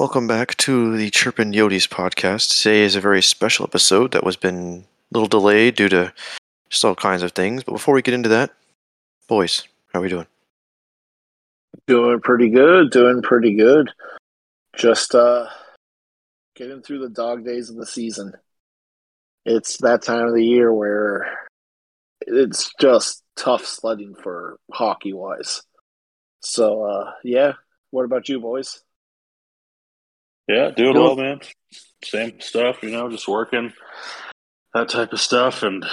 Welcome back to the Chirpin' Yotes podcast. Today is a very special episode that was been a little delayed due to just all kinds of things. But before we get into that, boys, how are we doing? Doing pretty good. Just getting through the dog days of the season. It's that time of the year where it's just tough sledding for hockey-wise. So, yeah, what about you, boys? Yeah, doing well, man. Same stuff, just working, that type of stuff. And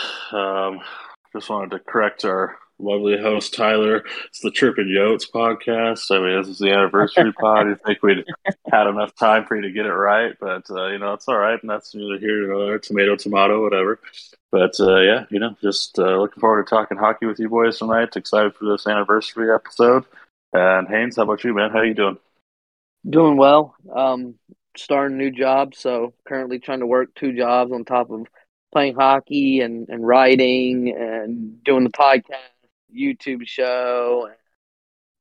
just wanted to correct our lovely host, Tyler. It's the Chirpin' Yotes podcast. I mean, this is the anniversary pod. You'd think we'd had enough time for you to get it right. But, it's all right. And that's neither here nor there, tomato, whatever. But, yeah, just looking forward to talking hockey with you boys tonight. Excited for this anniversary episode. And, Haynes, how about you, man? How you doing? Doing well. Starting a new job, so currently trying to work two jobs on top of playing hockey and writing and doing the podcast, YouTube show.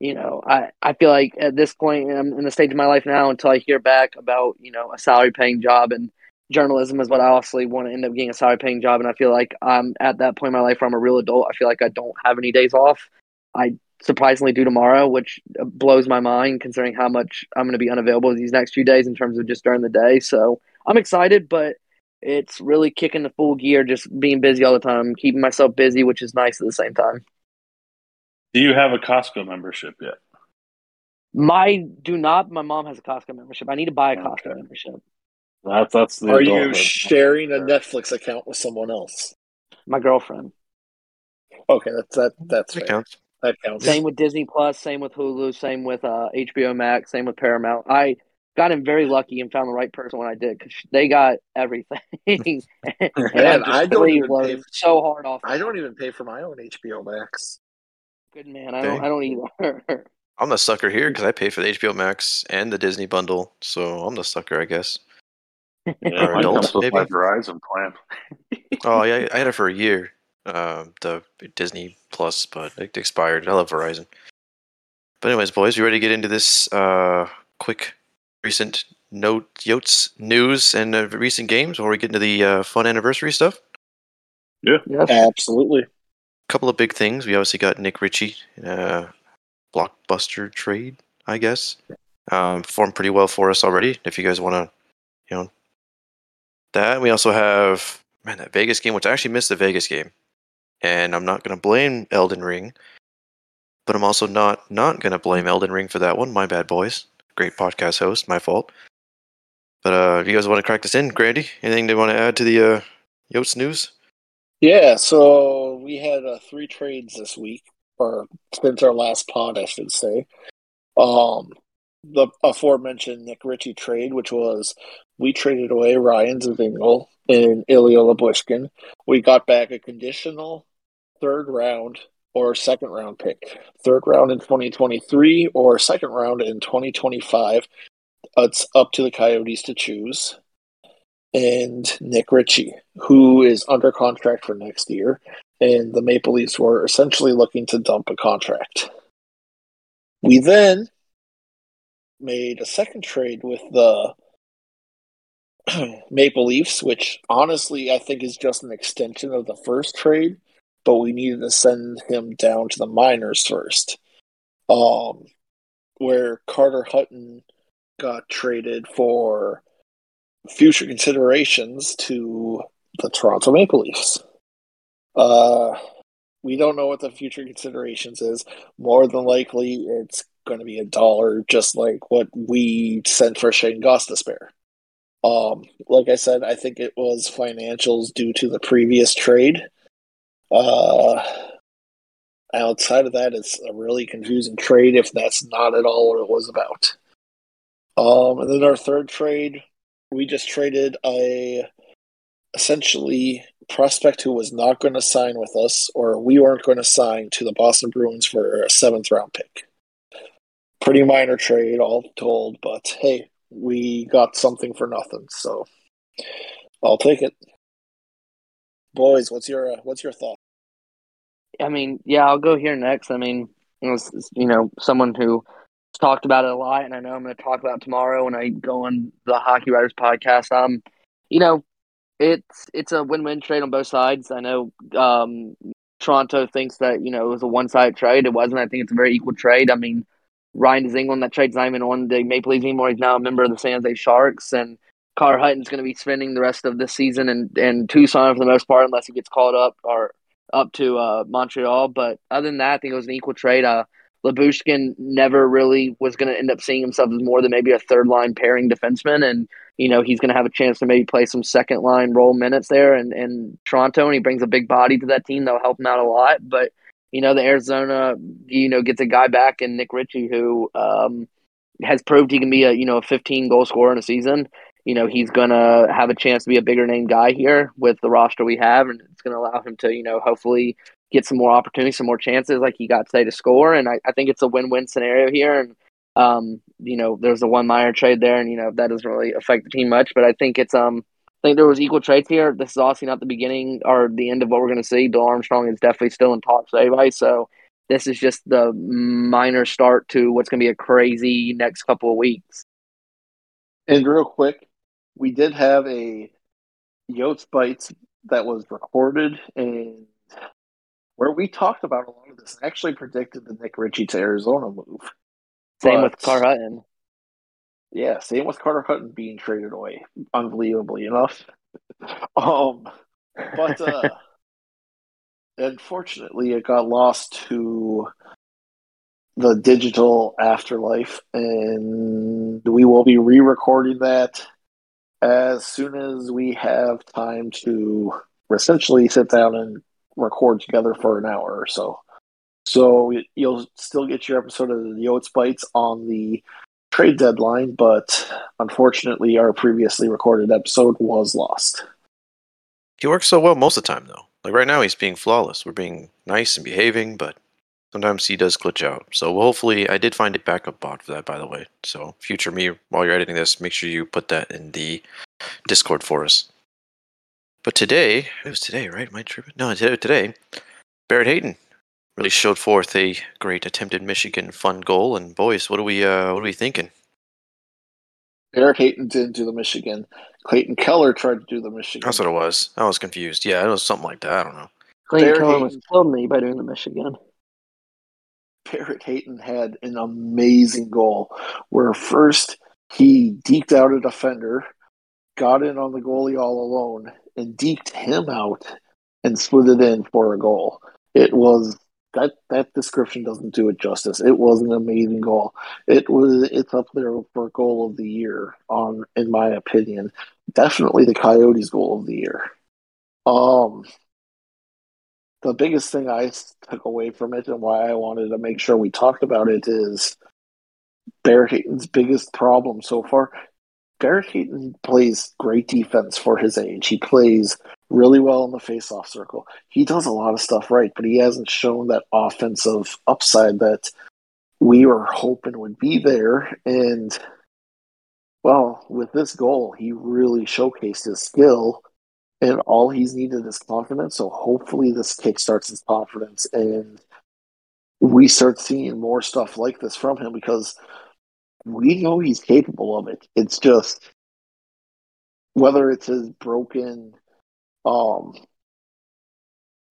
I feel like at this point, I'm in the stage of my life now until I hear back about, a salary-paying job, and journalism is what I honestly want to end up getting, a salary-paying job, and I feel like I'm at that point in my life where I'm a real adult. I feel like I don't have any days off. I surprisingly do tomorrow, which blows my mind considering how much I'm going to be unavailable these next few days in terms of just during the day. So I'm excited, but it's really kicking the full gear, just being busy all the time, keeping myself busy, which is nice at the same time. Do you have a Costco membership yet? My mom has a Costco membership. I need to buy a Costco membership. That's the. Are you sharing a Netflix account with someone else? My girlfriend. Okay, that's fair. Counts. Same with Disney Plus, same with Hulu, same with HBO Max, same with Paramount. I got him very lucky and found the right person when I did, because they got everything. Man, I don't even pay so hard off. I don't even pay for my own HBO Max. Good man, I don't either. I'm the sucker here because I pay for the HBO Max and the Disney bundle, so I'm the sucker, I guess. Yeah, or adult, maybe. My Verizon plan. Oh yeah, I had it for a year. The Disney Plus, but it expired. I love Verizon. But anyways, boys, you ready to get into this quick recent Yotes news and recent games before we get into the fun anniversary stuff? Yeah, absolutely. A couple of big things. We obviously got Nick Ritchie in a blockbuster trade, I guess. Performed pretty well for us already, if you guys want to, that. We also have, that Vegas game, which I actually missed the Vegas game. And I'm not going to blame Elden Ring, but I'm also not going to blame Elden Ring for that one. My bad, boys. Great podcast host. My fault. But if you guys want to crack this in, Grandy, anything they want to add to the Yotes news? Yeah, so we had three trades this week, or since our last pod, I should say. The aforementioned Nick Ritchie trade, which was we traded away Ryan Dzingel and Ilya Lyubushkin. We got back a conditional third round or second round pick. Third round in 2023 or second round in 2025. It's up to the Coyotes to choose. And Nick Ritchie, who is under contract for next year. And the Maple Leafs were essentially looking to dump a contract. We then made a second trade with the Maple Leafs, which honestly I think is just an extension of the first trade, but we needed to send him down to the minors first, where Carter Hutton got traded for future considerations to the Toronto Maple Leafs. We don't know what the future considerations is. More than likely, it's going to be $1, just like what we sent for Shane Doan. Like I said, I think it was financials due to the previous trade. Outside of that, it's a really confusing trade if that's not at all what it was about. And then our third trade, we just traded essentially prospect who was not going to sign with us, or we weren't going to sign, to the Boston Bruins for a 7th round pick. Pretty minor trade, all told, but hey, we got something for nothing, so I'll take it. Boys, what's your thought? I'll go here next. Someone who talked about it a lot, and I know I'm going to talk about it tomorrow when I go on the Hockey Writers podcast. You know, it's a win-win trade on both sides. I know Toronto thinks that, you know, it was a one-sided trade. It wasn't. I think it's a very equal trade. I mean, Ryan Dzingel in that trade's not even on the Maple Leafs anymore. He's now a member of the San Jose Sharks, and Carter Hutton's going to be spending the rest of the season in Tucson for the most part, unless he gets called up or up to Montreal. But other than that, I think it was an equal trade. Lyubushkin never really was going to end up seeing himself as more than maybe a third-line pairing defenseman, and, you know, he's going to have a chance to maybe play some second-line role minutes there in Toronto, and he brings a big body to that team. That'll help him out a lot. But, you know, the Arizona, you know, gets a guy back in Nick Ritchie who has proved he can be a, you know, a 15-goal scorer in a season. You know, he's going to have a chance to be a bigger-name guy here with the roster we have, and it's going to allow him to, you know, hopefully – get some more opportunities, some more chances like he got today to score. And I think it's a win-win scenario here. And, you know, there's a one minor trade there, and, you know, that doesn't really affect the team much. But I think it's I think there was equal trades here. This is obviously not the beginning or the end of what we're going to see. Bill Armstrong is definitely still in talks with everybody. So this is just the minor start to what's going to be a crazy next couple of weeks. And real quick, we did have a Yotes Bites that was recorded and where we talked about a lot of this, actually predicted the Nick Ritchie to Arizona move. Same with Carter Hutton. Yeah, same with Carter Hutton being traded away, unbelievably enough. But unfortunately, it got lost to the digital afterlife, and we will be re-recording that as soon as we have time to essentially sit down and record together for an hour or so. So you'll still get your episode of the Yotes Bites on the trade deadline, but unfortunately our previously recorded episode was lost. He works so well most of the time, though. Like right now he's being flawless. We're being nice and behaving, but sometimes he does glitch out. So hopefully, I did find a backup bot for that, by the way. So future me, while you're editing this, make sure you put that in the Discord for us. But today, it was today, right? Am I tripping? No, today, Barrett Hayton really showed forth a great attempted Michigan fun goal. And boys, what are we thinking? Barrett Hayton didn't do the Michigan. Clayton Keller tried to do the Michigan. That's what it was. I was confused. Yeah, it was something like that. I don't know. Clayton Keller was killing me by doing the Michigan. Barrett Hayton had an amazing goal where first he deked out a defender, got in on the goalie all alone, and deked him out and slid it in for a goal. It was that description doesn't do it justice. It was an amazing goal. It's up there for goal of the year, in my opinion. Definitely the Coyotes goal of the year. The biggest thing I took away from it and why I wanted to make sure we talked about it is Barrett Hayton's biggest problem so far. Barrett Hayton plays great defense for his age. He plays really well in the faceoff circle. He does a lot of stuff right, but he hasn't shown that offensive upside that we were hoping would be there. And, well, with this goal, he really showcased his skill, and all he's needed is confidence. So hopefully this kickstarts his confidence, and we start seeing more stuff like this from him because we know he's capable of it. It's just whether it's his broken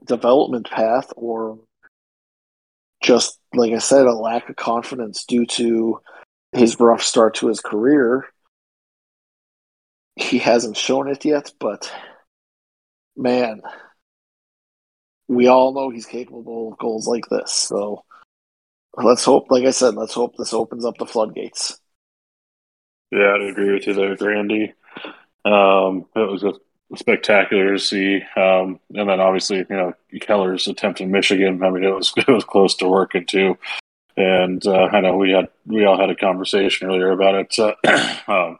development path or just, like I said, a lack of confidence due to his rough start to his career. He hasn't shown it yet, but, man, we all know he's capable of goals like this, so let's hope, like I said, this opens up the floodgates. Yeah, I'd agree with you there, Grandy. It was spectacular to see. And then obviously, you know, Keller's attempt in Michigan, I mean, it was close to working too. And I know we all had a conversation earlier about it, that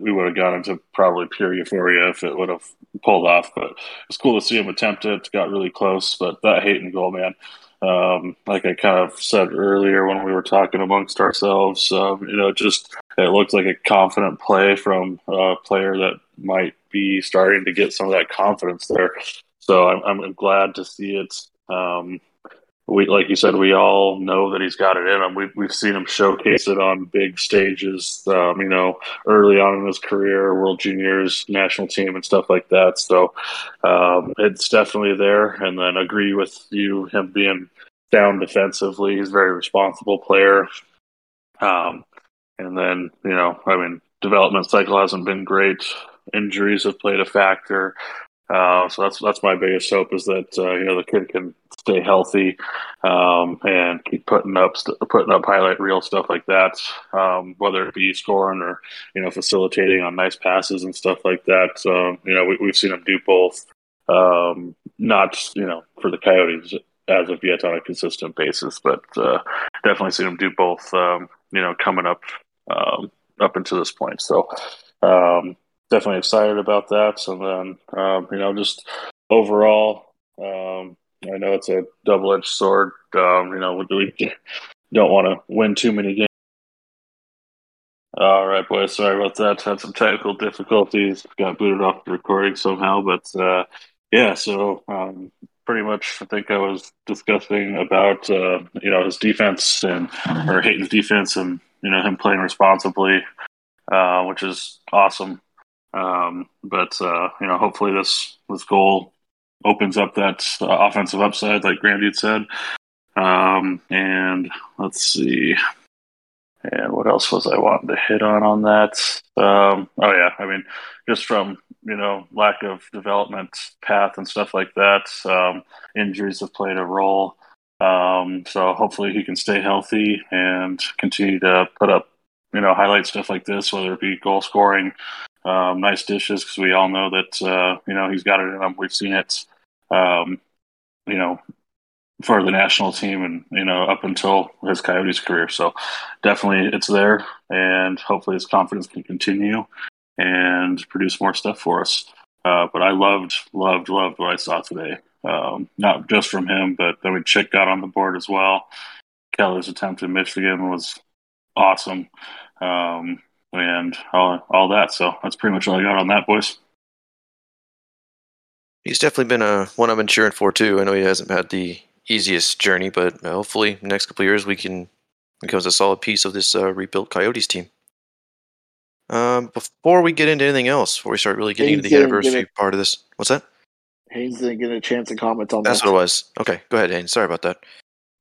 we would have gone into probably pure euphoria if it would have pulled off. But it's cool to see him attempt it. Got really close, but that Hayton goal, man. Like I kind of said earlier when we were talking amongst ourselves, you know, just it looked like a confident play from a player that might be starting to get some of that confidence there. So I'm glad to see it. we, like you said, we all know that he's got it in him. We've seen him showcase it on big stages, you know, early on in his career, World Juniors, national team, and stuff like that. So it's definitely there. And then agree with you, him being down defensively. He's a very responsible player. And then, you know, I mean, development cycle hasn't been great. Injuries have played a factor. So that's my biggest hope is that, you know, the kid can stay healthy and keep putting up highlight reel stuff like that, whether it be scoring or, you know, facilitating on nice passes and stuff like that. You know, we've seen him do both, not, you know, for the Coyotes as of yet on a consistent basis, but definitely seen him do both, you know, coming up, up until this point. So, definitely excited about that. So then, you know, just overall, I know it's a double-edged sword. You know, we don't want to win too many games. All right, boys. Sorry about that. Had some technical difficulties. Got booted off the recording somehow. But, yeah, so pretty much I think I was discussing about, you know, his defense and – or Hayton's defense and, you know, him playing responsibly, which is awesome. But, you know, hopefully this goal opens up that offensive upside, like Grandview said. And let's see. And what else was I wanting to hit on that? Oh, yeah. I mean, just from, you know, lack of development path and stuff like that, injuries have played a role. So hopefully he can stay healthy and continue to put up, you know, highlight stuff like this, whether it be goal scoring, nice dishes, because we all know that, you know, he's got it in him. We've seen it, you know, for the national team and, you know, up until his Coyotes career. So definitely it's there, and hopefully his confidence can continue and produce more stuff for us. But I loved what I saw today. Not just from him, but I mean, Chick got on the board as well. Keller's attempt in Michigan was awesome. And all that. So that's pretty much all I got on that, boys. He's definitely been one I've been cheering for, too. I know he hasn't had the easiest journey, but hopefully the next couple of years we can become a solid piece of this rebuilt Coyotes team. Before we get into anything else, before we start really getting into the anniversary part of this. What's that? Haynes didn't get a chance to comment on that. That's what it was. Okay, go ahead, Haynes. Sorry about that.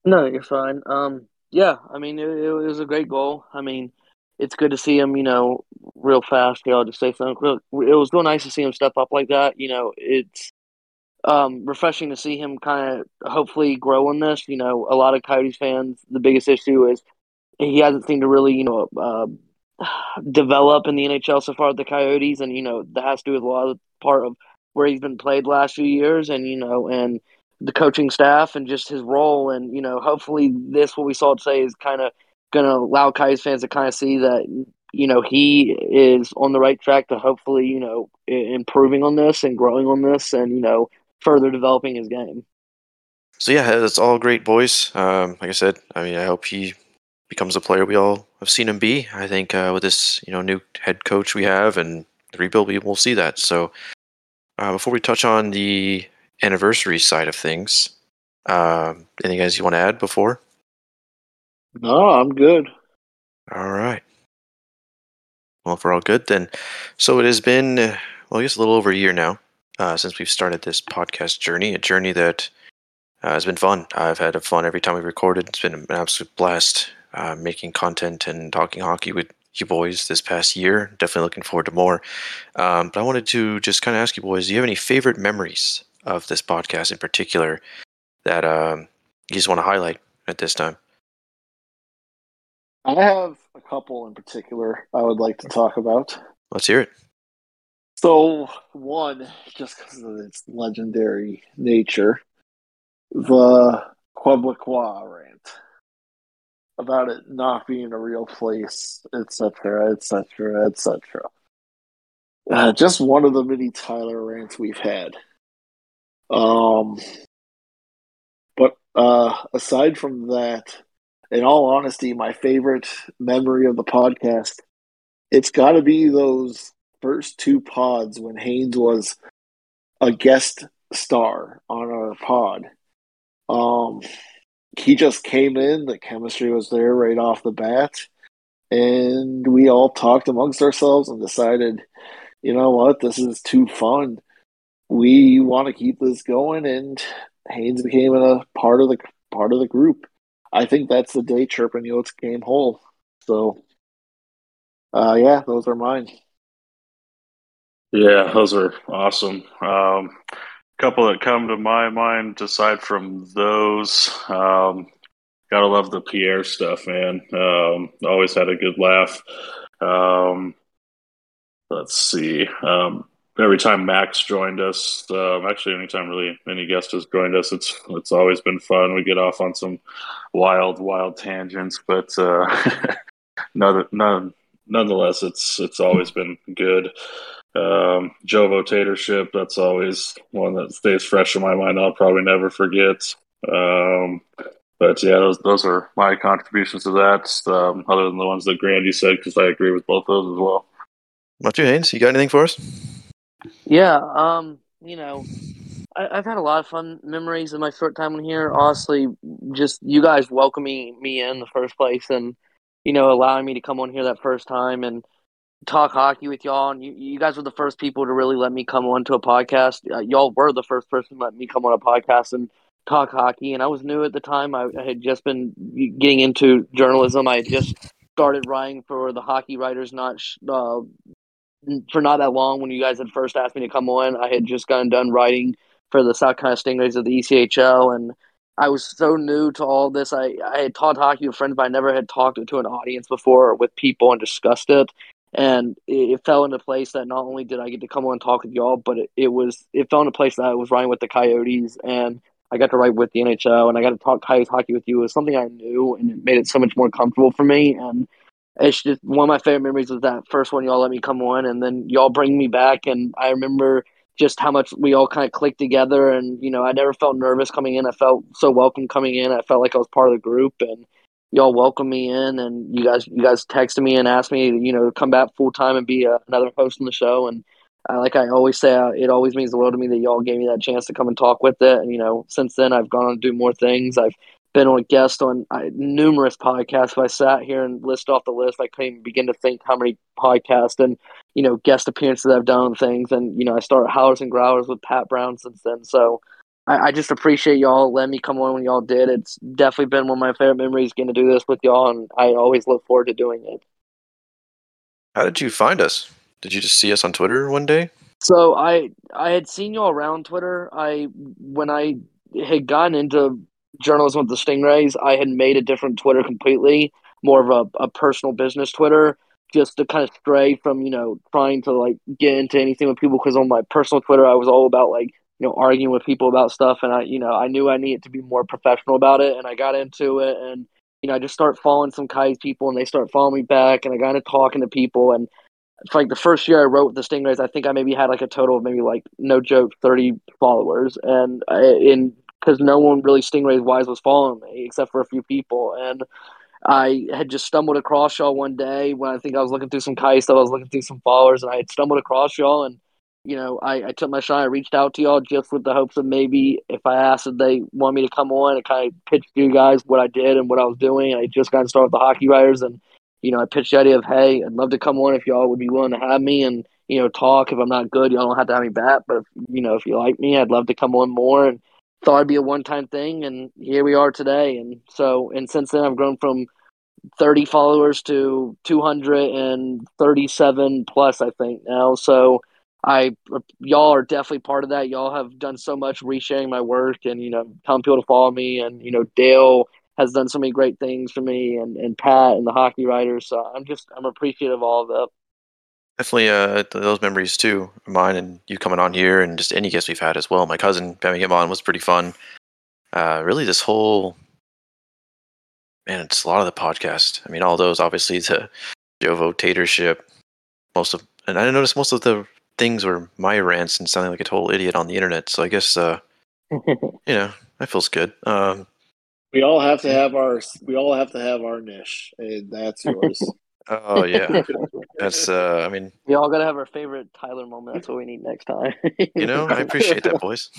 No, you're fine. Yeah, I mean, it was a great goal. I mean, it's good to see him, you know, real fast. I'll just say something. It was real nice to see him step up like that. You know, it's refreshing to see him kind of hopefully grow in this. You know, a lot of Coyotes fans, the biggest issue is he hasn't seemed to really, you know, develop in the NHL so far with the Coyotes. And, you know, that has to do with a lot of part of where he's been played the last few years and, you know, and the coaching staff and just his role. And, you know, hopefully this, what we saw today, is kind of going to allow Coyotes fans to kind of see that, you know, he is on the right track to hopefully, you know, improving on this and growing on this and, you know, further developing his game. So, yeah, that's all great, boys. Like I said, I mean, I hope he becomes a player we all have seen him be. I think with this, you know, new head coach we have and the rebuild, we will see that. So before we touch on the anniversary side of things, anything guys you want to add before? No, I'm good. All right. Well, if we're all good, then. So it has been, well, I guess a little over a year now since we've started this podcast journey, a journey that has been fun. I've had fun every time we've recorded. It's been an absolute blast making content and talking hockey with you boys this past year. Definitely looking forward to more. But I wanted to just kind of ask you boys, do you have any favorite memories of this podcast in particular that you just want to highlight at this time? I have a couple in particular I would like to talk about. Let's hear it. So, one, just because of its legendary nature, the Quebecois rant about it not being a real place, etc., etc., etc. Just one of the many Tyler rants we've had. But aside from that, in all honesty, my favorite memory of the podcast, it's got to be those first two pods when Haynes was a guest star on our pod. he just came in. The chemistry was there right off the bat. And we all talked amongst ourselves and decided, you know what, this is too fun. We want to keep this going, and Haynes became a part of the group. I think that's the day Chirpin' Yotes came whole. So, yeah, those are mine. Yeah, those are awesome. Couple that come to my mind aside from those, gotta love the Pierre stuff, man. Always had a good laugh. Let's see. Every time Max joined us, actually anytime really any guest has joined us, it's always been fun. We get off on some wild tangents, but nonetheless, it's always been good. Jovo Tatership, that's always one that stays fresh in my mind. I'll probably never forget. But yeah, those are my contributions to that, other than the ones that Grandy said, because I agree with both those as well. What about you, Haynes? You got anything for us? Yeah, you know, I've had a lot of fun memories in my short time in here. Honestly, just you guys welcoming me in the first place and, you know, allowing me to come on here that first time and talk hockey with y'all, and you guys were the first people to really let me come on to a podcast. Y'all were the first person to let me come on a podcast and talk hockey, and I was new at the time. I had just been getting into journalism. I had just started writing for the Hockey Writers for not that long when you guys had first asked me to come on. I had just gotten done writing for the South Carolina Stingrays of the ECHL, and I was so new to all this. I had taught hockey with friends, but I never had talked to an audience before with people and discussed it. And it fell into place that not only did I get to come on and talk with y'all, but it fell into place that I was riding with the Coyotes, and I got to ride with the NHL, and I got to talk Coyotes hockey with you. It was something I knew, and it made it so much more comfortable for me. And it's just one of my favorite memories was that first one y'all let me come on, and then y'all bring me back. And I remember just how much we all kind of clicked together. And, you know, I never felt nervous coming in. I felt so welcome coming in. I felt like I was part of the group, and y'all welcomed me in, and you guys texted me and asked me, you know, to come back full time and be another host on the show. And like I always say, it always means the world to me that y'all gave me that chance to come and talk with it. And, you know, since then I've gone on to do more things. I've been on a guest on numerous podcasts. If I sat here and list off the list, I couldn't even begin to think how many podcasts and, you know, guest appearances I've done on things. And, you know, I started Howlers and Growlers with Pat Brown since then. So I just appreciate y'all letting me come on when y'all did. It's definitely been one of my favorite memories getting to do this with y'all, and I always look forward to doing it. How did you find us? Did you just see us on Twitter one day? So I had seen y'all around Twitter. When I had gotten into journalism with the Stingrays, I had made a different Twitter completely, more of a personal business Twitter, just to kind of stray from, you know, trying to, like, get into anything with people, because on my personal Twitter I was all about, like, you know, arguing with people about stuff, and I knew I needed to be more professional about it, and I got into it, and, you know, I just started following some Coyotes people, and they started following me back, and I got into talking to people, and it's like the first year I wrote with the Stingrays, I think I maybe had like a total of maybe, like, no joke, 30 followers, and because no one really Stingrays-wise was following me except for a few people, and I had just stumbled across y'all one day when I think I was looking through some Coyotes stuff, I was looking through some followers, and I had stumbled across y'all, and you know, I took my shot. I reached out to y'all just with the hopes of maybe if I asked if they want me to come on, I kind of pitched you guys what I did and what I was doing. I just got to start with the Hockey Writers, and, you know, I pitched the idea of, hey, I'd love to come on if y'all would be willing to have me and, you know, talk. If I'm not good, y'all don't have to have me back. But, if, you know, if you like me, I'd love to come on more. And thought it'd be a one-time thing, and here we are today. And so, and since then I've grown from 30 followers to 237 plus, I think now. So, y'all are definitely part of that. Y'all have done so much resharing my work and, you know, telling people to follow me. And, you know, Dale has done so many great things for me and Pat and the Hockey Writers. So I'm appreciative of all of that. Definitely those memories too, mine and you coming on here and just any guests we've had as well. My cousin, having him on was pretty fun. Really this whole, man, it's a lot of the podcast. I mean, all those, obviously the Jovo Tatership, and I noticed most of the things were my rants and sounding like a total idiot on the internet. So I guess, you know, that feels good. We all have to have our niche, and that's yours. Oh yeah, that's. I mean, we all gotta have our favorite Tyler moment. That's what we need next time. You know, I appreciate that, boys.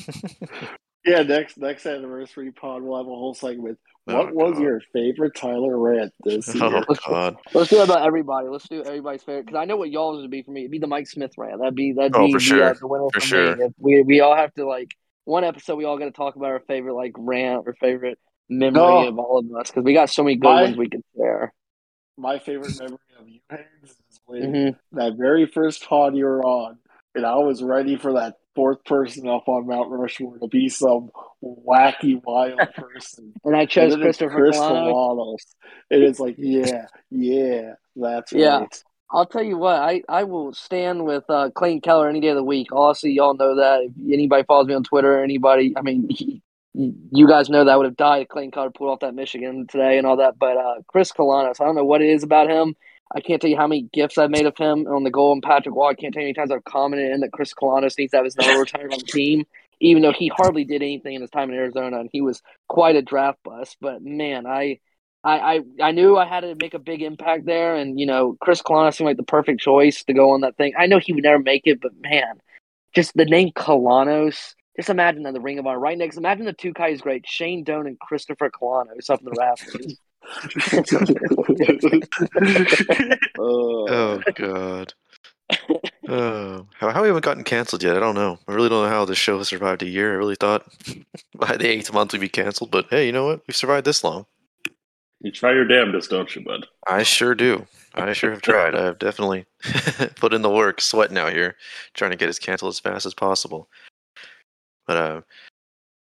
Yeah, next anniversary pod, we'll have a whole segment. What was your favorite Tyler rant this year? Oh, God. Let's do about everybody. Let's do everybody's favorite. Because I know what y'all's would be for me. It'd be the Mike Smith rant. That'd be for sure. For sure. We all have to, like, one episode, we all got to talk about our favorite, like, rant or favorite memory of all of us. Because we got so many good ones we can share. My favorite memory of you, Hayes, is when that very first pod you were on, and I was ready for that fourth person up on Mount Rushmore to be some wacky, wild person. And I chose Christopher Kalanis. And it's like, yeah, that's right. I'll tell you what, I will stand with Clayton Keller any day of the week. Honestly, y'all know that. If anybody follows me on Twitter, you guys know that I would have died if Clayton Keller pulled off that Michigan today and all that. But Chris Kalanis, I don't know what it is about him. I can't tell you how many gifts I've made of him on the goal and Patrick Waugh. I can't tell you how many times I've commented in that Chris Kalanis needs to have his number retired on the team, even though he hardly did anything in his time in Arizona, and he was quite a draft bust. But, man, I knew I had to make a big impact there, and, you know, Chris Kalanis seemed like the perfect choice to go on that thing. I know he would never make it, but, man, just the name Kalanis, just imagine that the Ring of Honor right next. Imagine the two guys great, Shane Doan and Christopher Kalanis up in the rafters. Oh God! Oh, how we haven't gotten canceled yet? I don't know. I really don't know how this show has survived a year. I really thought by the 8th month we'd be canceled, but hey, you know what? We've survived this long. You try your damnedest, don't you, bud? I sure do. I sure have tried. I have definitely put in the work, sweating out here, trying to get us canceled as fast as possible. But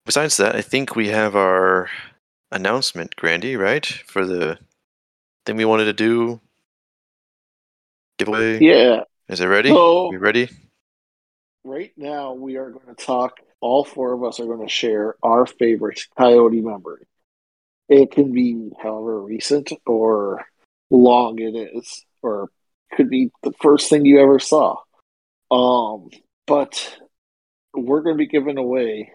besides that, I think we have our announcement, Grandy, right? For the thing we wanted to do. Giveaway. Yeah. Is it ready? So, are we ready? Right now, we are going to talk. All four of us are going to share our favorite Coyote memory. It can be however recent or long it is, or could be the first thing you ever saw. But we're going to be giving away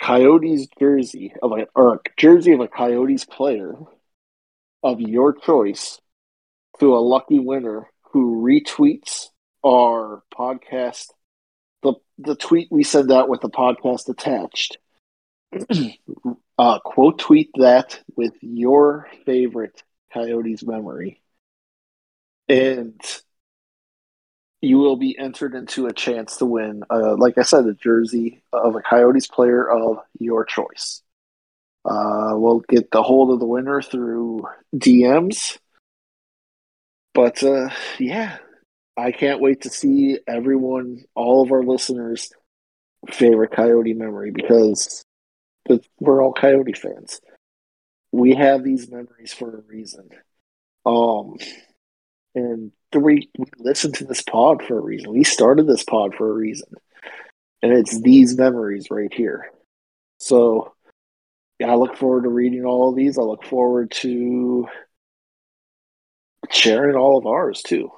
Coyotes jersey jersey of a Coyotes player of your choice to a lucky winner who retweets our podcast, the tweet we send out with the podcast attached. Quote tweet that with your favorite Coyotes memory, and you will be entered into a chance to win, like I said, a jersey of a Coyotes player of your choice. We'll get the hold of the winner through DMs. But, yeah, I can't wait to see everyone, all of our listeners' favorite Coyote memory, because we're all Coyote fans. We have these memories for a reason. And we listened to this pod for a reason. We started this pod for a reason. And it's these memories right here. So, yeah, I look forward to reading all of these. I look forward to sharing all of ours, too.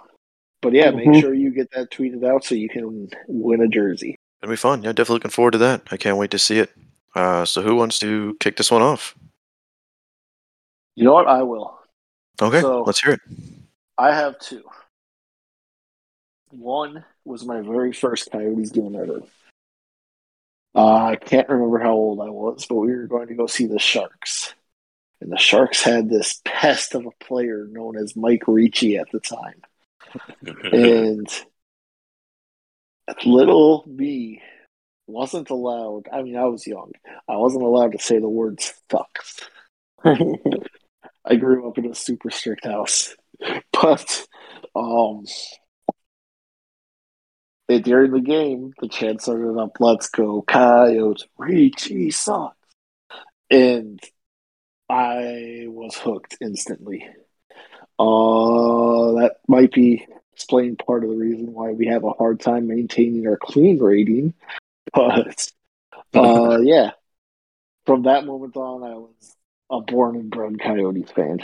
But, yeah, make sure you get that tweeted out so you can win a jersey. It'll be fun. Yeah, definitely looking forward to that. I can't wait to see it. So who wants to kick this one off? You know what? I will. Okay, so, let's hear it. I have two. One was my very first Coyotes game ever. I can't remember how old I was, but we were going to go see the Sharks. And the Sharks had this pest of a player known as Mike Ricci at the time. And little me wasn't allowed. I mean, I was young. I wasn't allowed to say the word sucks. I grew up in a super strict house. But during the game, the chant started up, "Let's go Coyotes, Ricci sucks." And I was hooked instantly. That might be explained part of the reason why we have a hard time maintaining our clean rating. But, yeah, from that moment on, I was a born and bred Coyotes fan.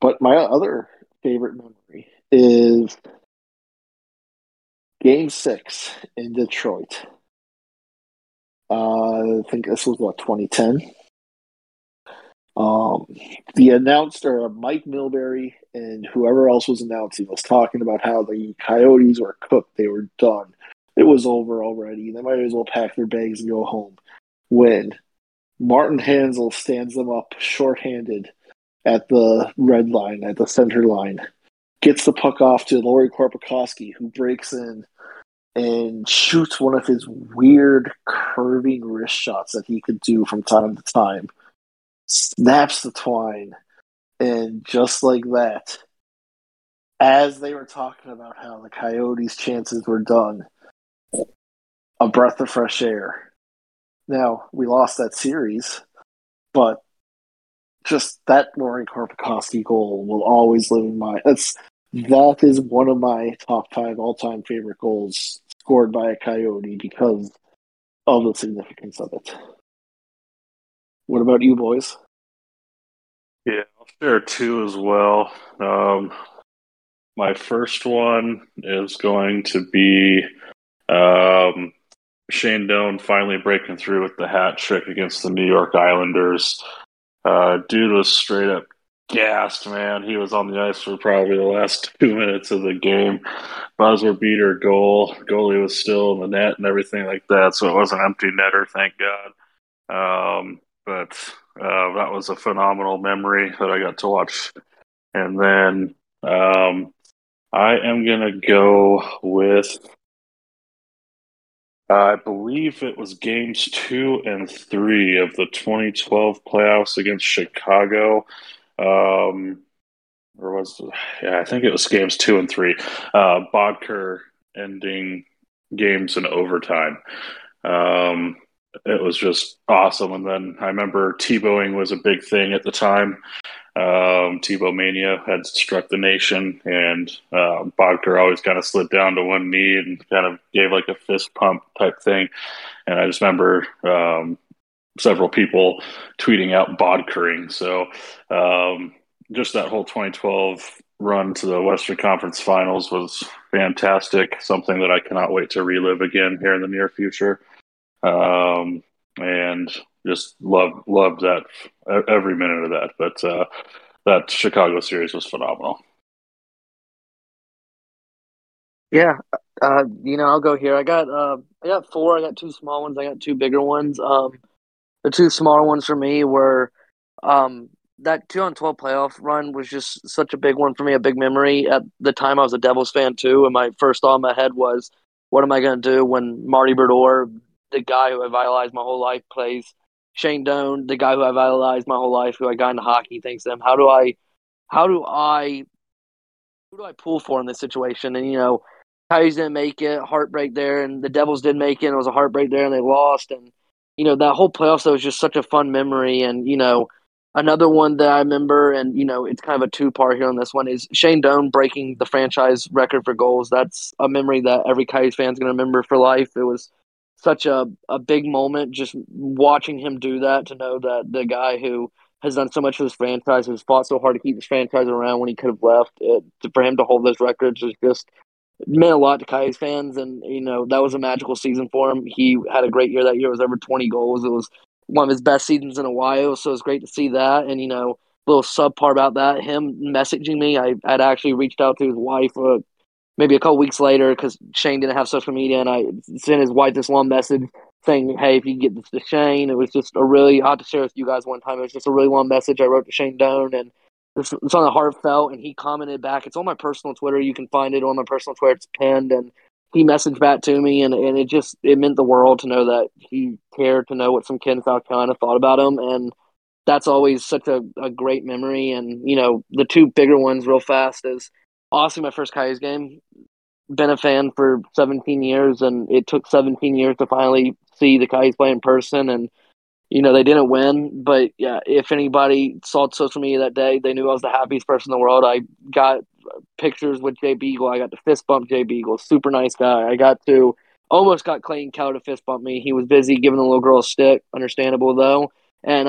But my other favorite memory is Game 6 in Detroit. I think this was, 2010? The announcer, Mike Milbury, and whoever else was announcing was talking about how the Coyotes were cooked. They were done. It was over already. They might as well pack their bags and go home. When Martin Hansel stands them up shorthanded at the red line, at the center line. Gets the puck off to Lauri Korpikoski, who breaks in and shoots one of his weird curving wrist shots that he could do from time to time. Snaps the twine. And just like that, as they were talking about how the Coyotes' chances were done, a breath of fresh air. Now, we lost that series, but just that Lauri Korpikoski goal will always live in my... That is one of my top 5 all-time favorite goals scored by a Coyote because of the significance of it. What about you, boys? Yeah, I'll share 2 as well. My first one is going to be Shane Doan finally breaking through with the hat trick against the New York Islanders. Dude was straight up gassed, man. He was on the ice for probably the last 2 minutes of the game. Buzzer beater goal. Goalie was still in the net and everything like that, so it was an empty netter, thank God. But that was a phenomenal memory that I got to watch. And then I am going to go with... I believe it was games 2 and 3 of the 2012 playoffs against Chicago. I think it was games 2 and 3. Bodker ending games in overtime. It was just awesome. And then I remember Tebowing was a big thing at the time. Tebow mania had struck the nation, and Bodker always kind of slid down to one knee and kind of gave like a fist pump type thing. And I just remember several people tweeting out Bodkering. So just that whole 2012 run to the Western Conference Finals was fantastic, something that I cannot wait to relive again here in the near future. And just love that, every minute of that. But that Chicago series was phenomenal. Yeah, I'll go here. I got 4. I got 2 small ones. I got 2 bigger ones. The 2 smaller ones for me were that 2-on-12 playoff run was just such a big one for me, a big memory. At the time, I was a Devils fan too, and my first thought in my head was, what am I going to do when Marty Brodeur, the guy who I've idolized my whole life, plays Shane Doan, the guy who I've idolized my whole life, who I got into hockey, thanks to him. Who do I pull for in this situation? And, Coyotes didn't make it, heartbreak there, and the Devils did make it, and it was a heartbreak there, and they lost. And, that whole playoffs, that was just such a fun memory. And, another one that I remember, and, it's kind of a 2-part here on this one, is Shane Doan breaking the franchise record for goals. That's a memory that every Coyotes fan's going to remember for life. It was such a big moment, just watching him do that, to know that the guy who has done so much for this franchise, who's fought so hard to keep this franchise around when he could have left, for him to hold those records was just meant a lot to Coyotes fans. And, that was a magical season for him. He had a great year that year. It was over 20 goals. It was one of his best seasons in a while, so it's great to see that. And, a little subpar about that, him messaging me. I had actually reached out to his wife maybe a couple weeks later, because Shane didn't have social media, and I sent his wife this long message saying, hey, if you can get this to Shane. It was just I had to share with you guys one time. It was just a really long message I wrote to Shane Doan, and it's on the heartfelt, and he commented back. It's on my personal Twitter. You can find it on my personal Twitter. It's pinned, and he messaged back to me, and it meant the world to know that he cared, to know what some kid in South Carolina thought about him, and that's always such a great memory. And, the 2 bigger ones real fast is, honestly, my first Coyotes game. Been a fan for 17 years, and it took 17 years to finally see the Coyotes play in person. And, they didn't win. But, yeah, if anybody saw social media that day, they knew I was the happiest person in the world. I got pictures with Jay Beagle. I got to fist bump Jay Beagle. Super nice guy. Almost got Clayton Keller to fist bump me. He was busy giving the little girl a stick. Understandable, though. And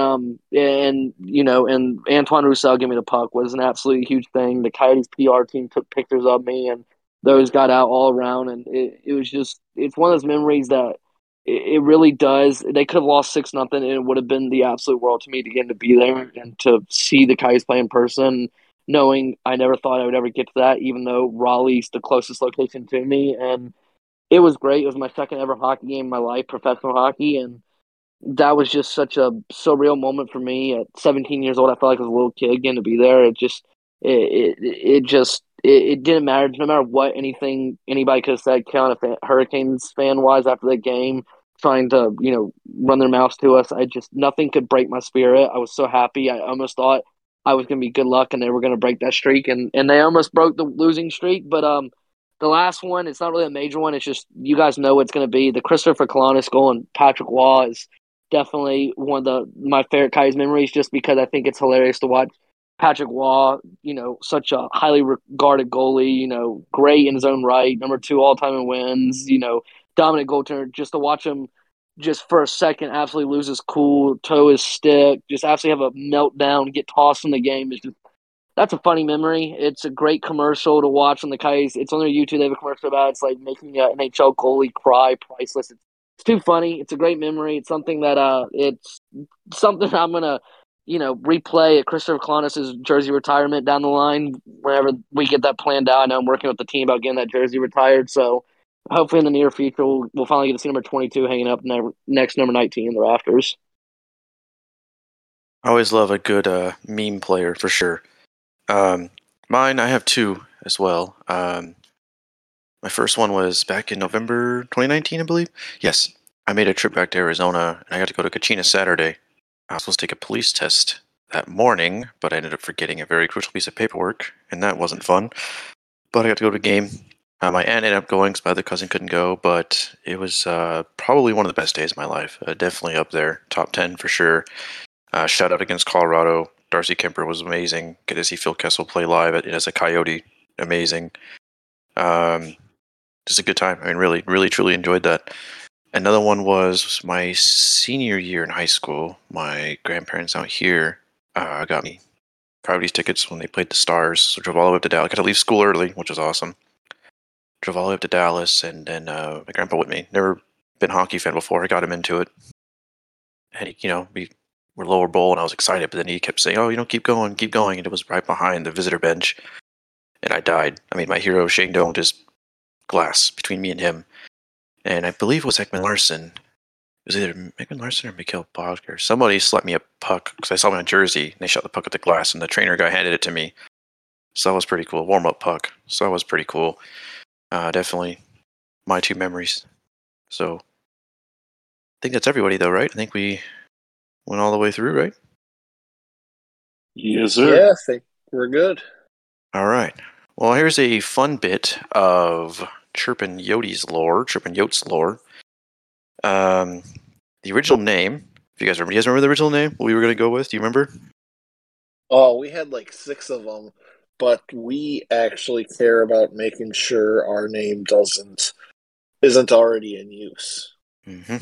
Antoine Roussel giving me the puck was an absolutely huge thing. The Coyotes PR team took pictures of me, and those got out all around. And it was just, it's one of those memories that it really does. They could have lost 6-0, and it would have been the absolute world to me to get him to be there and to see the Coyotes play in person, knowing I never thought I would ever get to that, even though Raleigh's the closest location to me. And it was great. It was my second ever hockey game in my life, professional hockey. And that was just such a surreal moment for me. At 17 years old, I felt like I was a little kid again to be there. It didn't matter. No matter what anything anybody could have said, Carolina Hurricanes fan-wise after that game, trying to, run their mouths to us, nothing could break my spirit. I was so happy. I almost thought I was going to be good luck and they were going to break that streak. And they almost broke the losing streak. But the last one, it's not really a major one. It's just, you guys know what it's going to be. The Christopher Kalanis goal and Patrick Waugh is definitely one of my favorite Coyotes memories, just because I think it's hilarious to watch Patrick Waugh, such a highly regarded goalie, great in his own right, number 2 all-time in wins, dominant goaltender, just to watch him just for a second absolutely lose his cool, toe his stick, just absolutely have a meltdown, get tossed in the game. That's a funny memory. It's a great commercial to watch on the Coyotes. It's on their YouTube. They have a commercial about it. It's like making an NHL goalie cry, priceless. It's too funny. It's a great memory. It's something that I'm going to, replay at Christopher Kalanis' jersey retirement down the line whenever we get that planned out. I know I'm working with the team about getting that jersey retired, so hopefully in the near future we'll finally get to see number 22 hanging up next number 19 in the rafters. I always love a good meme player for sure. Mine, I have 2 as well. My first one was back in November 2019, I believe. Yes, I made a trip back to Arizona, and I got to go to Kachina Saturday. I was supposed to take a police test that morning, but I ended up forgetting a very crucial piece of paperwork, and that wasn't fun. But I got to go to a game. My aunt ended up going, so my other cousin couldn't go, but it was probably one of the best days of my life. Definitely up there, top 10 for sure. Shout out against Colorado. Darcy Kemper was amazing. Good to see Phil Kessel play live as a Coyote. Amazing. Just a good time. I mean, really, really, truly enjoyed that. Another one was my senior year in high school. My grandparents out here got me Coyotes tickets when they played the Stars. So drove all the way up to Dallas. I got to leave school early, which was awesome. Drove all the way up to Dallas, and then my grandpa with me. Never been a hockey fan before. I got him into it. And, we were lower bowl, and I was excited. But then he kept saying, keep going, keep going. And it was right behind the visitor bench. And I died. I mean, my hero, Shane Doan, just glass between me and him. And I believe it was Ekman Larson. It was either Ekman Larson or Mikhail Bodker. Somebody slapped me a puck because I saw him in a jersey, and they shot the puck at the glass, and the trainer guy handed it to me. So that was pretty cool. Warm-up puck. So that was pretty cool. Definitely my 2 memories. So I think that's everybody, though, right? I think we went all the way through, right? Yes, sir. Yeah, I think we're good. All right. Well, here's a fun bit of Chirpin' Yotes lore. The original name, if you guys remember, the original name we were going to go with? Do you remember? Oh, we had like 6 of them, but we actually care about making sure our name isn't already in use. Mm-hmm.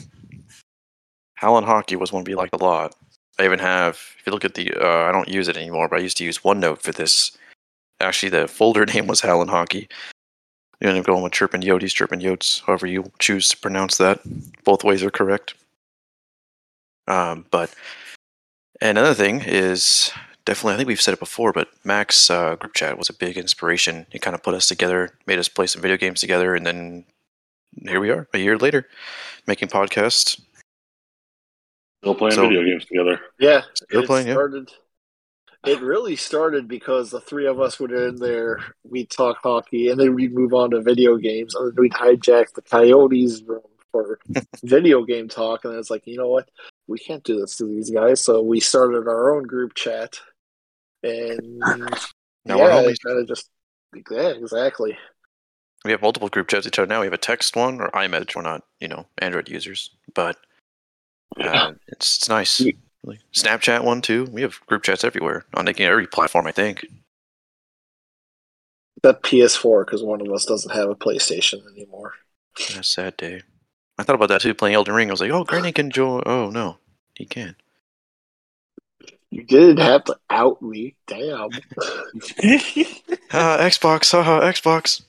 Howlin' Hockey was one we liked a lot. I even have, if you look at the, I don't use it anymore, but I used to use OneNote for this. Actually, the folder name was Howlin' Hockey. You end up going with Chirpin' Yotes, Chirpin' Yotes, however you choose to pronounce that. Both ways are correct. But another thing is, definitely, I think we've said it before, but Max group chat was a big inspiration. He kind of put us together, made us play some video games together, and then here we are, a year later, making podcasts. Still playing video games together. Yeah. It really started because the 3 of us would end there, we'd talk hockey, and then we'd move on to video games, and we'd hijack the Coyotes room for video game talk, and then it's like, you know what? We can't do this to these guys, so we started our own group chat, and exactly. We have multiple group chats each other now. We have a text one, or iMessage, we're not, Android users, but it's nice. Snapchat one too. We have group chats everywhere on every platform, I think. Except PS4, because one of us doesn't have a PlayStation anymore. That's a sad day. I thought about that too. Playing Elden Ring, I was like, "Oh, Granny can join." Oh no, he can't. You didn't have to out me, damn. Xbox, haha, Xbox.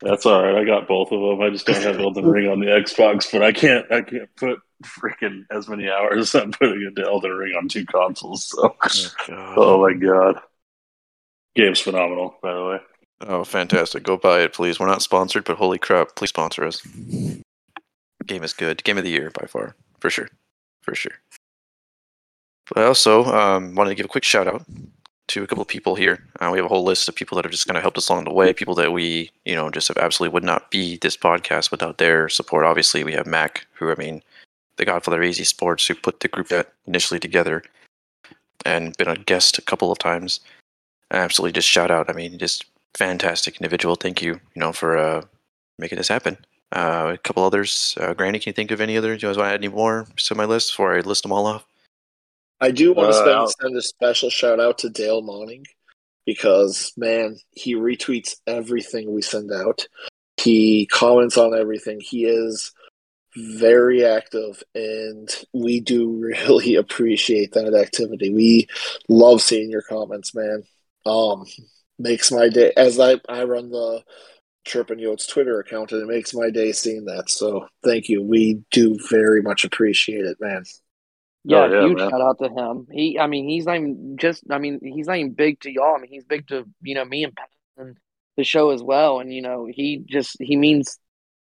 That's all right. I got both of them. I just don't have Elden Ring on the Xbox, but I can't put freaking as many hours I'm putting into Elden Ring on 2 consoles. So. Oh my god, game's phenomenal. By the way, oh fantastic! Go buy it, please. We're not sponsored, but holy crap, please sponsor us. Game is good. Game of the year by far, for sure. for sure. But I also wanted to give a quick shout out to a couple of people here. We have a whole list of people that have just kind of helped us along the way. People that we, you know, just have absolutely would not be this podcast without their support. Obviously, we have Mac, who, I mean, the Godfather of AZ Sports, who put the group that initially together and been a guest a couple of times. Absolutely, just shout out. I mean, just fantastic individual. Thank you, you know, for making this happen. A couple others. Granny, can you think of any other? Do you guys want to add any more to my list before I list them all off? I do want to send a special shout out to Dale Monning because, man, he retweets everything we send out. He comments on everything. He is very active, and we do really appreciate that activity. We love seeing your comments, man. Makes my day. As I run the Chirpin' Yotes Twitter account, and it makes my day seeing that. So thank you. We do very much appreciate it, man. Yeah, huge shout out to him. He's not even big to y'all. I mean, he's big to, you know, me and Pat and the show as well. And, you know, he means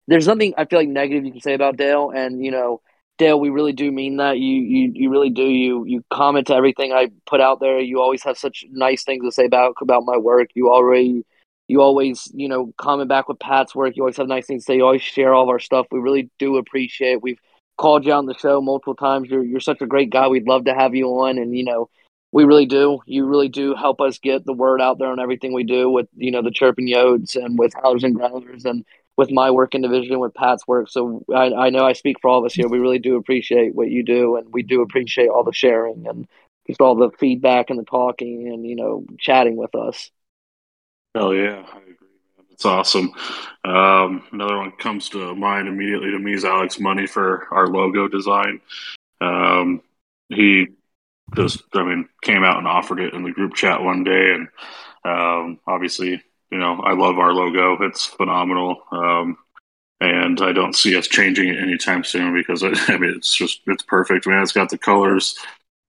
there's nothing I feel like negative you can say about Dale. And, you know, Dale, we really do mean that. You really do. You comment to everything I put out there. You always have such nice things to say about my work. You always, you know, comment back with Pat's work. You always have nice things to say. You always share all of our stuff. We really do appreciate it. We've called you on the show multiple times. You're such a great guy. We'd love to have you on, and you know, we really do. You really do help us get the word out there on everything we do with, you know, the Chirpin' Yotes and with Howlers and Growlers and with my work in division with Pat's work. So I know I speak for all of us here. We really do appreciate what you do, and we do appreciate all the sharing and just all the feedback and the talking and, you know, chatting with us. Oh yeah, I agree. It's awesome. Another one comes to mind immediately to me is Alex Money for our logo design. He just, came out and offered it in the group chat one day. And obviously, you know, I love our logo. It's phenomenal. And I don't see us changing it anytime soon because, it's just, it's perfect. Man, it's got the colors,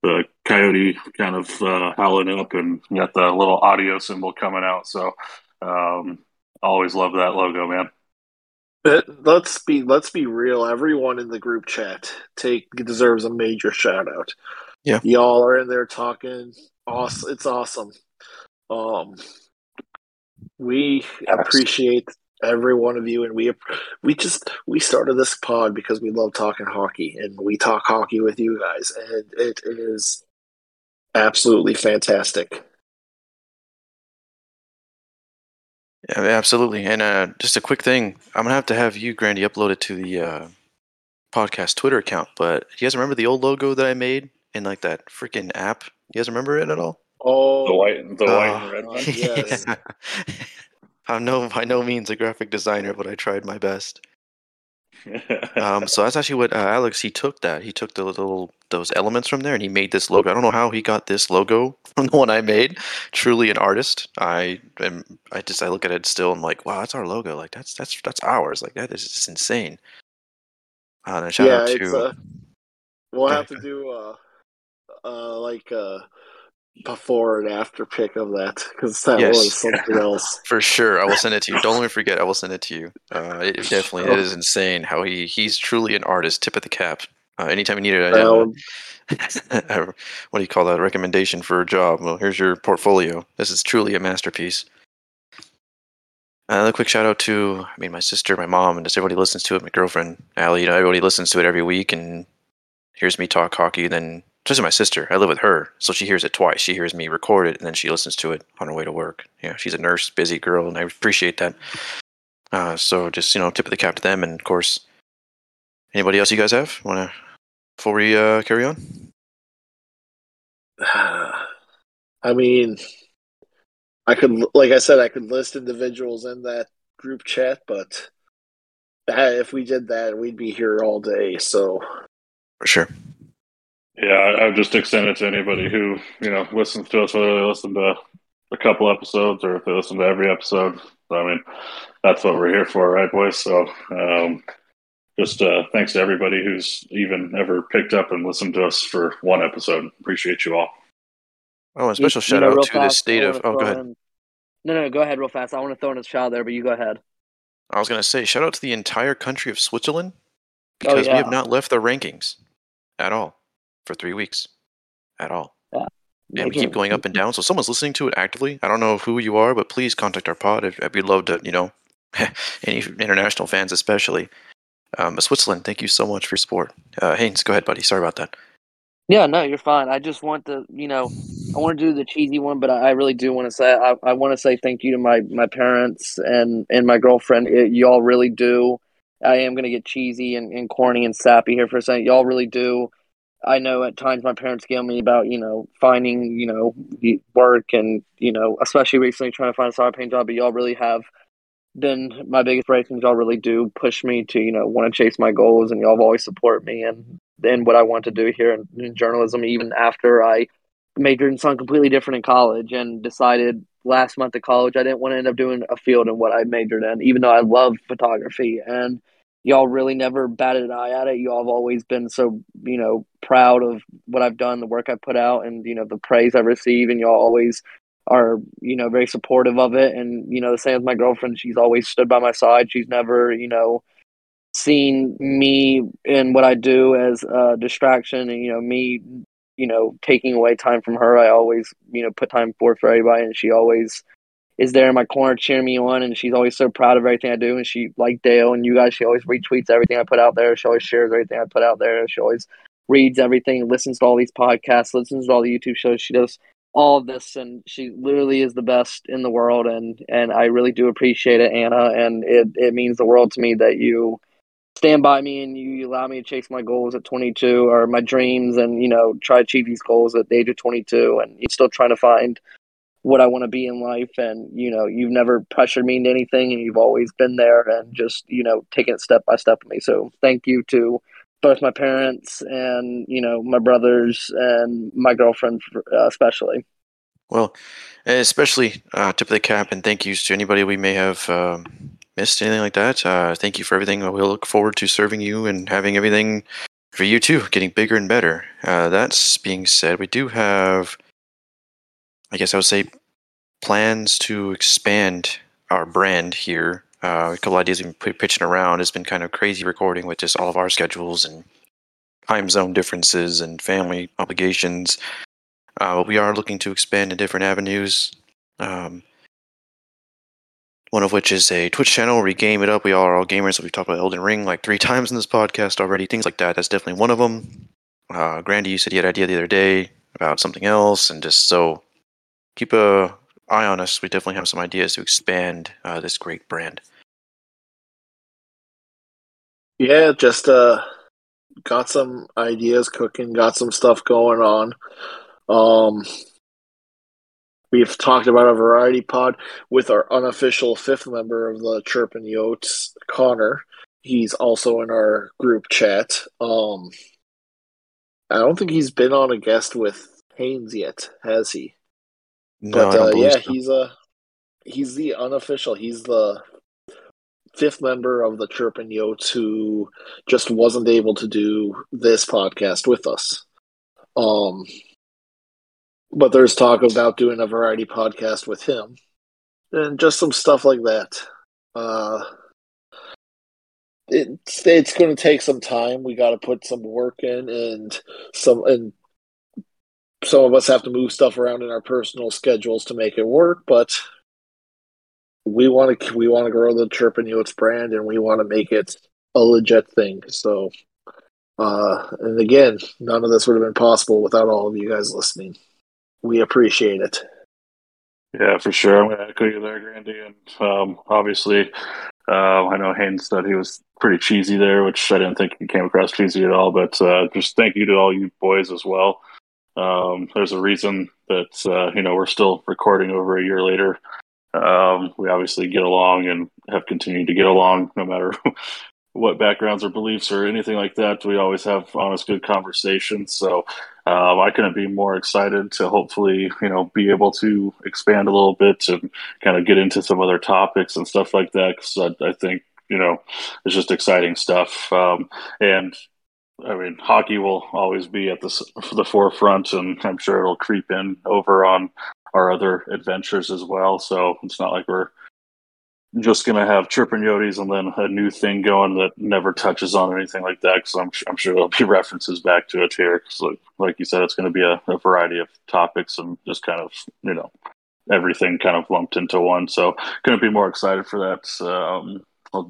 the coyote kind of howling up, and got the little audio symbol coming out. So, always love that logo, man. Let's be real. Everyone in the group chat deserves a major shout out. Yeah, y'all are in there talking. Awesome, it's awesome. We appreciate every one of you, and we started this pod because we love talking hockey, and we talk hockey with you guys, and it is absolutely fantastic. Yeah, absolutely. And just a quick thing. I'm going to have you, Grandy, upload it to the podcast Twitter account. But you guys remember the old logo that I made in like that freaking app? You guys remember it at all? Oh, the white and red one? Yes. Yeah. I'm by no means a graphic designer, but I tried my best. So that's actually what Alex, he took that. He took those elements from there, and he made this logo. I don't know how he got this logo from the one I made. Truly an artist. I look at it still, and I'm like, wow, that's our logo. Like that's ours. Like that is just insane. We'll have to do before and after pick of that because that was something else for sure. I will send it to you. Don't let me forget. I will send it to you. It is insane how he's truly an artist. Tip of the cap. Anytime you need it, what do you call that? A recommendation for a job. Well, here's your portfolio. This is truly a masterpiece. Another quick shout out to my sister, my mom, and just everybody listens to it. My girlfriend, Allie. You know, everybody listens to it every week and hears me talk hockey. Then. Especially my sister. I live with her, so she hears it twice. She hears me record it, and then she listens to it on her way to work. Yeah, she's a nurse, busy girl, and I appreciate that. So just, tip of the cap to them. And, of course, anybody else you guys have? Before we carry on? I could list individuals in that group chat, but if we did that, we'd be here all day, so. For sure. Yeah, I would just extend it to anybody who, listens to us, whether they listen to a couple episodes or if they listen to every episode. That's what we're here for, right, boys? So just thanks to everybody who's even ever picked up and listened to us for one episode. Appreciate you all. Oh, a special shout-out to the state of – oh, go ahead. Go ahead real fast. I want to throw in a shout there, but you go ahead. I was going to say, shout-out to the entire country of Switzerland because we have not left the rankings at all. for 3 weeks at all. Yeah. And we keep going up and down. So someone's listening to it actively. I don't know who you are, but please contact our pod. We'd love to, any international fans especially. Switzerland, thank you so much for your support. Haynes, go ahead, buddy. Sorry about that. Yeah, no, you're fine. I just want to, I want to do the cheesy one, but I really do want to say, I want to say thank you to my parents and my girlfriend. Y'all really do. I am going to get cheesy and corny and sappy here for a second. Y'all really do. I know at times my parents yell me about, finding, work and, especially recently trying to find a solid paying job, but y'all really have been my biggest breakthroughs. Y'all really do push me to, want to chase my goals, and y'all have always supported me and what I want to do here in journalism, even after I majored in something completely different in college and decided last month of college I didn't want to end up doing a field in what I majored in, even though I love photography. And y'all really never batted an eye at it. Y'all have always been so, proud of what I've done, the work I've put out, and, the praise I receive. And y'all always are, very supportive of it. And, the same with my girlfriend. She's always stood by my side. She's never, seen me and what I do as a distraction and, me, taking away time from her. I always, put time forth for everybody. And she always is there in my corner cheering me on, and she's always so proud of everything I do. And she, like Dale and you guys, she always retweets everything I put out there. She always shares everything I put out there. She always reads everything, listens to all these podcasts, listens to all the YouTube shows. She does all of this, and she literally is the best in the world. And I really do appreciate it, Anna. And it means the world to me that you stand by me and you allow me to chase my goals at 22, or my dreams, and, try to achieve these goals at the age of 22. And you're still trying to find what I want to be in life. And, you've never pressured me into anything, and you've always been there and just, taking it step by step with me. So thank you to both my parents and, my brothers and my girlfriend especially. Well, especially tip of the cap, and thank yous to anybody we may have missed, anything like that. Thank you for everything. We'll look forward to serving you and having everything for you too, getting bigger and better. That's being said, we do have, I guess I would say, plans to expand our brand here. A couple ideas we've been pitching around. It's been kind of crazy recording with just all of our schedules and time zone differences and family obligations. But we are looking to expand in different avenues. One of which is a Twitch channel where we game it up. We are all gamers, so we've talked about Elden Ring like 3 times in this podcast already. Things like that. That's definitely one of them. Grandy, you said you had an idea the other day about something else, and just so... keep an eye on us. We definitely have some ideas to expand this great brand. Yeah, just got some ideas cooking, got some stuff going on. We've talked about a variety pod with our unofficial 5th member of the Chirpin' Yotes, Connor. He's also in our group chat. I don't think he's been on a guest with Haynes yet, has he? No, but he's the unofficial. He's the 5th member of the Chirpin' Yotes who just wasn't able to do this podcast with us. But there's talk about doing a variety podcast with him, and just some stuff like that. It's going to take some time. We got to put some work in, Some of us have to move stuff around in our personal schedules to make it work, but we want to grow the Chirpin' Yotes brand, and we want to make it a legit thing. So, and again, none of this would have been possible without all of you guys listening. We appreciate it. Yeah, for sure. I'm going to echo you there, Grandy, and obviously, I know Haynes said he was pretty cheesy there, which I didn't think he came across cheesy at all. But just thank you to all you boys as well. There's a reason that, we're still recording over a year later. We obviously get along and have continued to get along no matter what backgrounds or beliefs or anything like that. We always have honest, good conversations. So, I couldn't be more excited to hopefully, be able to expand a little bit and kind of get into some other topics and stuff like that. Cause I think, it's just exciting stuff. Hockey will always be at the forefront, and I'm sure it'll creep in over on our other adventures as well. So it's not like we're just going to have Chirpin' Yotes and then a new thing going that never touches on anything like that, because I'm sure there'll be references back to it here. Because like you said, it's going to be a variety of topics and just kind of, you know, everything kind of lumped into one. So going to be more excited for that. I'll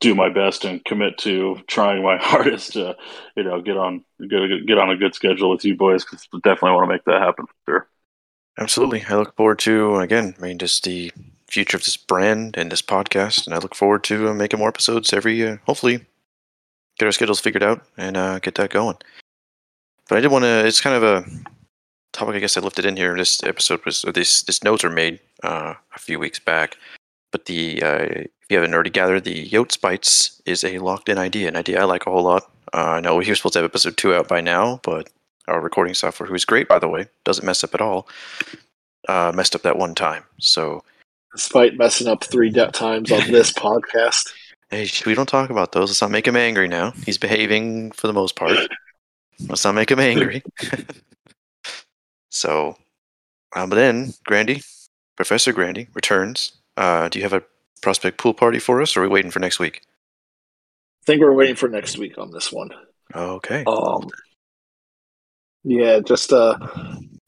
do my best and commit to trying my hardest to, you know, get on a good schedule with you boys, because definitely want to make that happen for sure. Absolutely. I look forward to, again, I mean, just the future of this brand and this podcast, and I look forward to making more episodes every, hopefully get our schedules figured out and get that going. But I did want to, it's kind of a topic I guess I lifted in here. This episode was, or this notes were made a few weeks back, but the, if you haven't already gathered, the Yotes Bites is a locked-in idea, an idea I like a whole lot. I know he was supposed to have episode 2 out by now, but our recording software, who is great, by the way, doesn't mess up at all, messed up that one time. So, despite messing up 3 times on this podcast. Hey, we don't talk about those. Let's not make him angry now. He's behaving for the most part. Let's not make him angry. So, but then, Grandy, Professor Grandy, returns. Do you have a prospect pool party for us, or are we waiting for next week? I think we're waiting for next week on this one. Okay. Yeah, just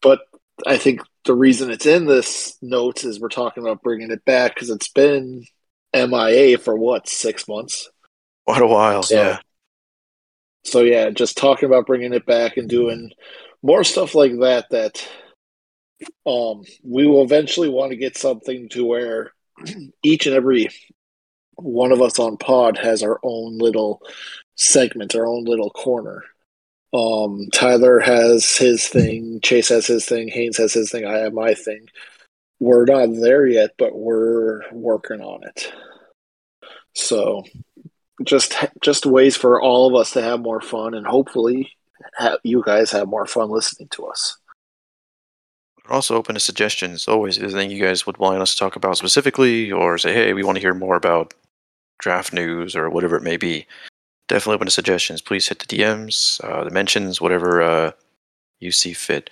but I think the reason it's in this notes is we're talking about bringing it back because it's been MIA for what, 6 months? What a while, yeah. So yeah, just talking about bringing it back and doing more stuff like that. That we will eventually want to get something to where each and every one of us on pod has our own little segment, our own little corner. Tyler has his thing, Chase has his thing, Haynes has his thing, I have my thing. We're not there yet, but we're working on it. So just ways for all of us to have more fun, and hopefully you guys have more fun listening to us. We're also open to suggestions. Always, is anything you guys would want us to talk about specifically, or say, hey, we want to hear more about draft news or whatever it may be. Definitely open to suggestions. Please hit the DMs, the mentions, whatever you see fit.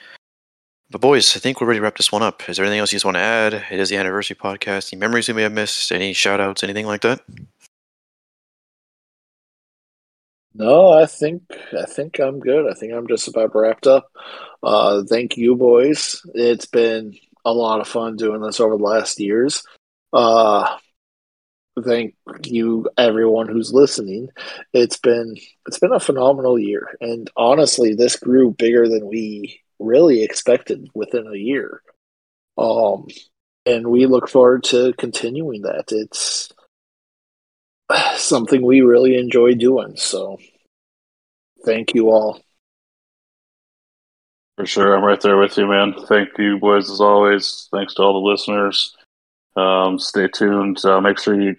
But boys, I think we're ready to wrap this one up. Is there anything else you just want to add? It is the anniversary podcast. Any memories we may have missed? Any shout-outs? Anything like that? No, I think I'm good. I think I'm just about wrapped up. Thank you, boys. It's been a lot of fun doing this over the last years. Thank you, everyone who's listening. It's been a phenomenal year, and honestly, this grew bigger than we really expected within a year. And we look forward to continuing that. It's something we really enjoy doing. So, thank you all. For sure, I'm right there with you, man. Thank you, boys, as always. Thanks to all the listeners. Stay tuned. Make sure you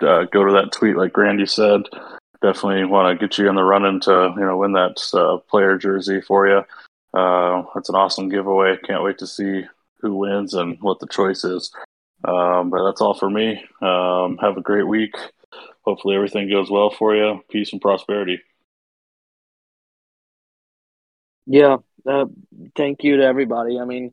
go to that tweet, like Grandy said. Definitely want to get you in the running to, you know, win that player jersey for you. It's an awesome giveaway. Can't wait to see who wins and what the choice is. But that's all for me. Have a great week. Hopefully everything goes well for you. Peace and prosperity. Yeah. Thank you to everybody. I mean,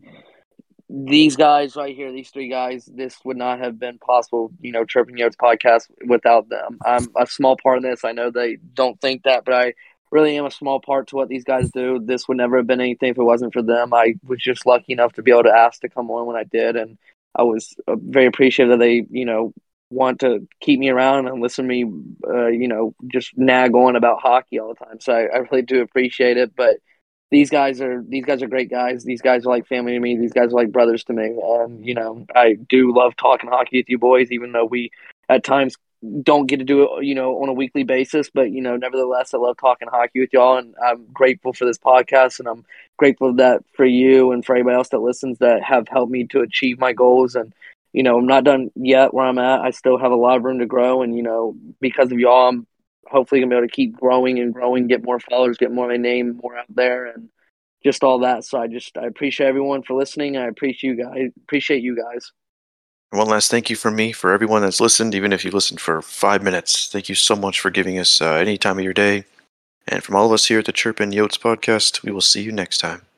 these guys right here, these 3 guys, this would not have been possible, you know, Chirpin' Yotes podcast without them. I'm a small part of this. I know they don't think that, but I really am a small part to what these guys do. This would never have been anything if it wasn't for them. I was just lucky enough to be able to ask to come on when I did, and I was very appreciative that they, you know, want to keep me around and listen to me, you know, just nag on about hockey all the time. So I really do appreciate it, but These guys are great guys. These guys are like family to me. These guys are like brothers to me. You know, I do love talking hockey with you boys, even though we at times don't get to do it, you know, on a weekly basis. But, you know, nevertheless, I love talking hockey with y'all, and I'm grateful for this podcast, and I'm grateful that for you and for everybody else that listens that have helped me to achieve my goals. And, you know, I'm not done yet where I'm at. I still have a lot of room to grow, and, you know, because of y'all, I'm hopefully gonna be able to keep growing and growing, get more followers, get more of my name, more out there, and just all that. So I appreciate everyone for listening. I appreciate you guys. One last thank you from me for everyone that's listened, even if you listened for 5 minutes. Thank you so much for giving us any time of your day. And from all of us here at the Chirpin' Yotes podcast, we will see you next time.